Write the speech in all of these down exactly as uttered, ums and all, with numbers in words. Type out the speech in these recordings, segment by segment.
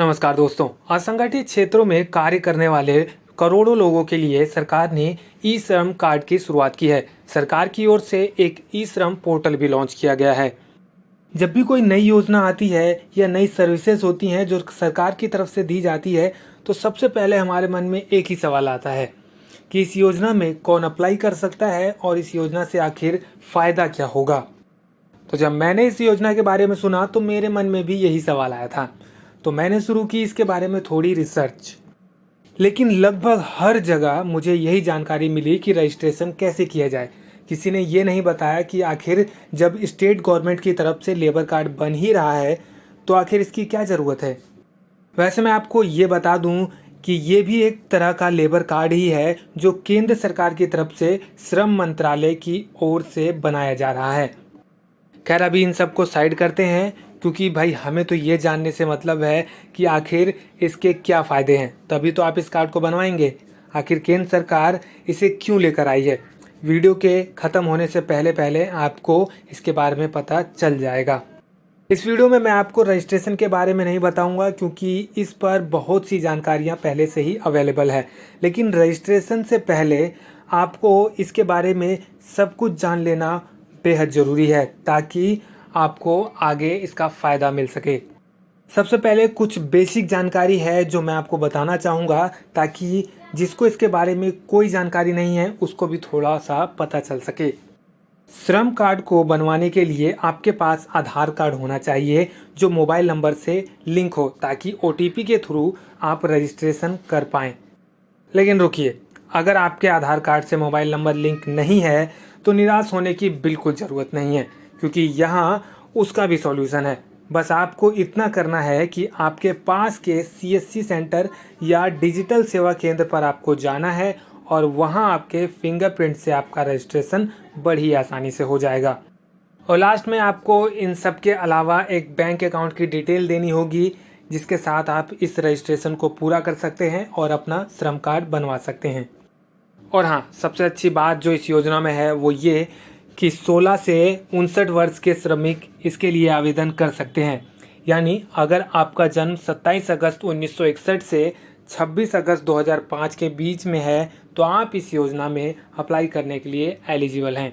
नमस्कार दोस्तों, असंगठित क्षेत्रों में कार्य करने वाले करोड़ों लोगों के लिए सरकार ने ई श्रम कार्ड की शुरुआत की है। सरकार की ओर से एक ई श्रम पोर्टल भी लॉन्च किया गया है। जब भी कोई नई योजना आती है या नई सर्विसेज होती हैं जो सरकार की तरफ से दी जाती है, तो सबसे पहले हमारे मन में एक ही सवाल आता है कि इस योजना में कौन अप्लाई कर सकता है और इस योजना से आखिर फ़ायदा क्या होगा। तो जब मैंने इस योजना के बारे में सुना तो मेरे मन में भी यही सवाल आया था, तो मैंने शुरू की इसके बारे में थोड़ी रिसर्च। लेकिन लगभग हर जगह मुझे यही जानकारी मिली कि रजिस्ट्रेशन कैसे किया जाए। किसी ने ये नहीं बताया कि आखिर जब स्टेट गवर्नमेंट की तरफ से लेबर कार्ड बन ही रहा है तो आखिर इसकी क्या ज़रूरत है। वैसे मैं आपको ये बता दूं कि ये भी एक तरह का लेबर कार्ड ही है जो केंद्र सरकार की तरफ से श्रम मंत्रालय की ओर से बनाया जा रहा है। खैर, अभी इन सबको साइड करते हैं, क्योंकि भाई हमें तो ये जानने से मतलब है कि आखिर इसके क्या फ़ायदे हैं, तभी तो आप इस कार्ड को बनवाएंगे। आखिर केंद्र सरकार इसे क्यों लेकर आई है, वीडियो के ख़त्म होने से पहले पहले आपको इसके बारे में पता चल जाएगा। इस वीडियो में मैं आपको रजिस्ट्रेशन के बारे में नहीं बताऊंगा, क्योंकि इस पर बहुत सी जानकारियां पहले से ही अवेलेबल है। लेकिन रजिस्ट्रेशन से पहले आपको इसके बारे में सब कुछ जान लेना बेहद ज़रूरी है, ताकि आपको आगे इसका फ़ायदा मिल सके। सबसे पहले कुछ बेसिक जानकारी है जो मैं आपको बताना चाहूँगा, ताकि जिसको इसके बारे में कोई जानकारी नहीं है उसको भी थोड़ा सा पता चल सके। श्रम कार्ड को बनवाने के लिए आपके पास आधार कार्ड होना चाहिए जो मोबाइल नंबर से लिंक हो, ताकि ओ टी पी के थ्रू आप रजिस्ट्रेशन कर पाएँ। लेकिन रुकिए, अगर आपके आधार कार्ड से मोबाइल नंबर लिंक नहीं है तो निराश होने की बिल्कुल ज़रूरत नहीं है, क्योंकि यहाँ उसका भी सॉल्यूशन है। बस आपको इतना करना है कि आपके पास के सी एस सी सेंटर या डिजिटल सेवा केंद्र पर आपको जाना है और वहाँ आपके फिंगरप्रिंट से आपका रजिस्ट्रेशन बड़ी आसानी से हो जाएगा। और लास्ट में आपको इन सब के अलावा एक बैंक अकाउंट की डिटेल देनी होगी, जिसके साथ आप इस रजिस्ट्रेशन को पूरा कर सकते हैं और अपना श्रम कार्ड बनवा सकते हैं। और हाँ, सबसे अच्छी बात जो इस योजना में है वो ये कि सोलह से उनसठ वर्ष के श्रमिक इसके लिए आवेदन कर सकते हैं। यानी अगर आपका जन्म सत्ताईस अगस्त उन्नीस सौ इकसठ से छब्बीस अगस्त दो हज़ार पाँच के बीच में है तो आप इस योजना में अप्लाई करने के लिए एलिजिबल हैं।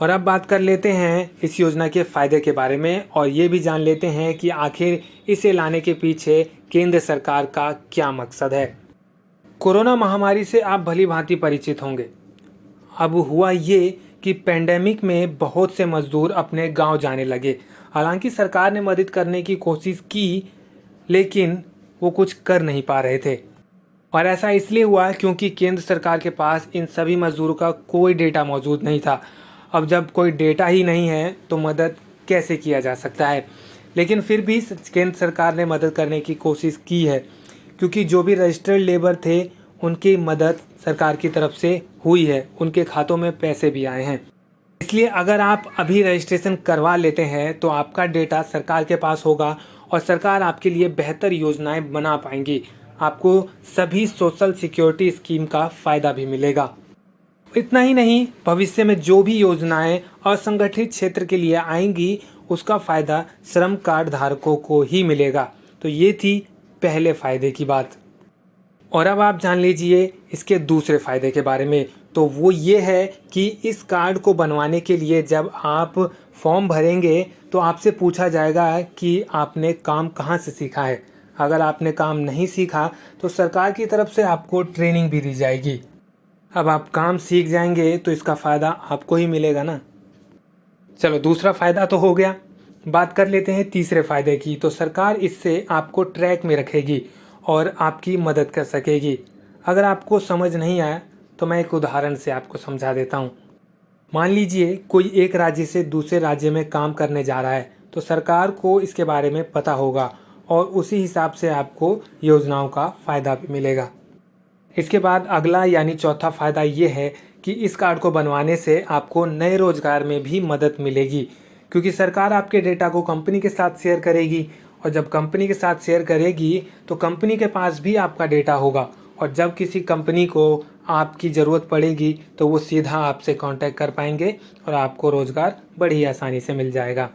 और अब बात कर लेते हैं इस योजना के फ़ायदे के बारे में, और ये भी जान लेते हैं कि आखिर इसे लाने के पीछे केंद्र सरकार का क्या मकसद है। कोरोना महामारी से आप भली भांति परिचित होंगे। अब हुआ ये कि पैंडेमिक में बहुत से मजदूर अपने गांव जाने लगे। हालांकि सरकार ने मदद करने की कोशिश की, लेकिन वो कुछ कर नहीं पा रहे थे। और ऐसा इसलिए हुआ क्योंकि केंद्र सरकार के पास इन सभी मजदूरों का कोई डेटा मौजूद नहीं था। अब जब कोई डेटा ही नहीं है तो मदद कैसे किया जा सकता है। लेकिन फिर भी केंद्र सरकार ने मदद करने की कोशिश की है, क्योंकि जो भी रजिस्टर्ड लेबर थे उनकी मदद सरकार की तरफ से हुई है, उनके खातों में पैसे भी आए हैं। इसलिए अगर आप अभी रजिस्ट्रेशन करवा लेते हैं तो आपका डेटा सरकार के पास होगा और सरकार आपके लिए बेहतर योजनाएं बना पाएंगी। आपको सभी सोशल सिक्योरिटी स्कीम का फ़ायदा भी मिलेगा। इतना ही नहीं, भविष्य में जो भी योजनाएं असंगठित क्षेत्र के लिए आएंगी उसका फ़ायदा श्रम कार्ड धारकों को ही मिलेगा। तो ये थी पहले फ़ायदे की बात। और अब आप जान लीजिए इसके दूसरे फ़ायदे के बारे में। तो वो ये है कि इस कार्ड को बनवाने के लिए जब आप फॉर्म भरेंगे तो आपसे पूछा जाएगा कि आपने काम कहाँ से सीखा है। अगर आपने काम नहीं सीखा तो सरकार की तरफ से आपको ट्रेनिंग भी दी जाएगी। अब आप काम सीख जाएंगे तो इसका फ़ायदा आपको ही मिलेगा ना। चलो, दूसरा फ़ायदा तो हो गया, बात कर लेते हैं तीसरे फ़ायदे की। तो सरकार इससे आपको ट्रैक में रखेगी और आपकी मदद कर सकेगी। अगर आपको समझ नहीं आया तो मैं एक उदाहरण से आपको समझा देता हूँ। मान लीजिए कोई एक राज्य से दूसरे राज्य में काम करने जा रहा है, तो सरकार को इसके बारे में पता होगा और उसी हिसाब से आपको योजनाओं का फ़ायदा भी मिलेगा। इसके बाद अगला यानी चौथा फ़ायदा ये है कि इस कार्ड को बनवाने से आपको नए रोजगार में भी मदद मिलेगी, क्योंकि सरकार आपके डेटा को कंपनी के साथ शेयर करेगी और जब कंपनी के साथ शेयर करेगी तो कंपनी के पास भी आपका डेटा होगा और जब किसी कंपनी को आपकी ज़रूरत पड़ेगी तो वो सीधा आपसे कांटेक्ट कर पाएंगे और आपको रोज़गार बड़ी आसानी से मिल जाएगा।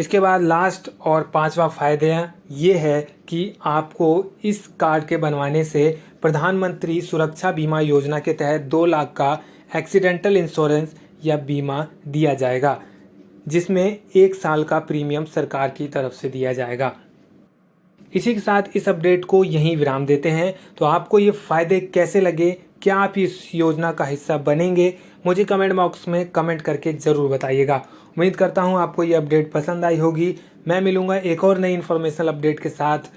इसके बाद लास्ट और पांचवा फायदा ये है कि आपको इस कार्ड के बनवाने से प्रधानमंत्री सुरक्षा बीमा योजना के तहत दो लाख का एक्सीडेंटल इंश्योरेंस या बीमा दिया जाएगा, जिसमें एक साल का प्रीमियम सरकार की तरफ से दिया जाएगा। इसी के साथ इस अपडेट को यहीं विराम देते हैं। तो आपको ये फ़ायदे कैसे लगे, क्या आप इस योजना का हिस्सा बनेंगे, मुझे कमेंट बॉक्स में कमेंट करके ज़रूर बताइएगा। उम्मीद करता हूँ आपको ये अपडेट पसंद आई होगी। मैं मिलूँगा एक और नई इन्फॉर्मेशनल अपडेट के साथ।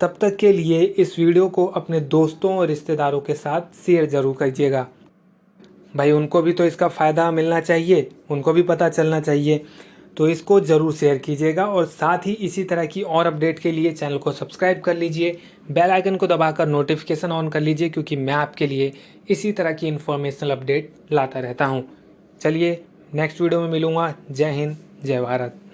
तब तक के लिए इस वीडियो को अपने दोस्तों और रिश्तेदारों के साथ शेयर ज़रूर कीजिएगा। भाई उनको भी तो इसका फ़ायदा मिलना चाहिए, उनको भी पता चलना चाहिए, तो इसको ज़रूर शेयर कीजिएगा। और साथ ही इसी तरह की और अपडेट के लिए चैनल को सब्सक्राइब कर लीजिए, बेल आइकन को दबाकर नोटिफिकेशन ऑन कर लीजिए, क्योंकि मैं आपके लिए इसी तरह की इन्फॉर्मेशनल अपडेट लाता रहता हूँ। चलिए नेक्स्ट वीडियो में मिलूँगा। जय हिंद, जय भारत।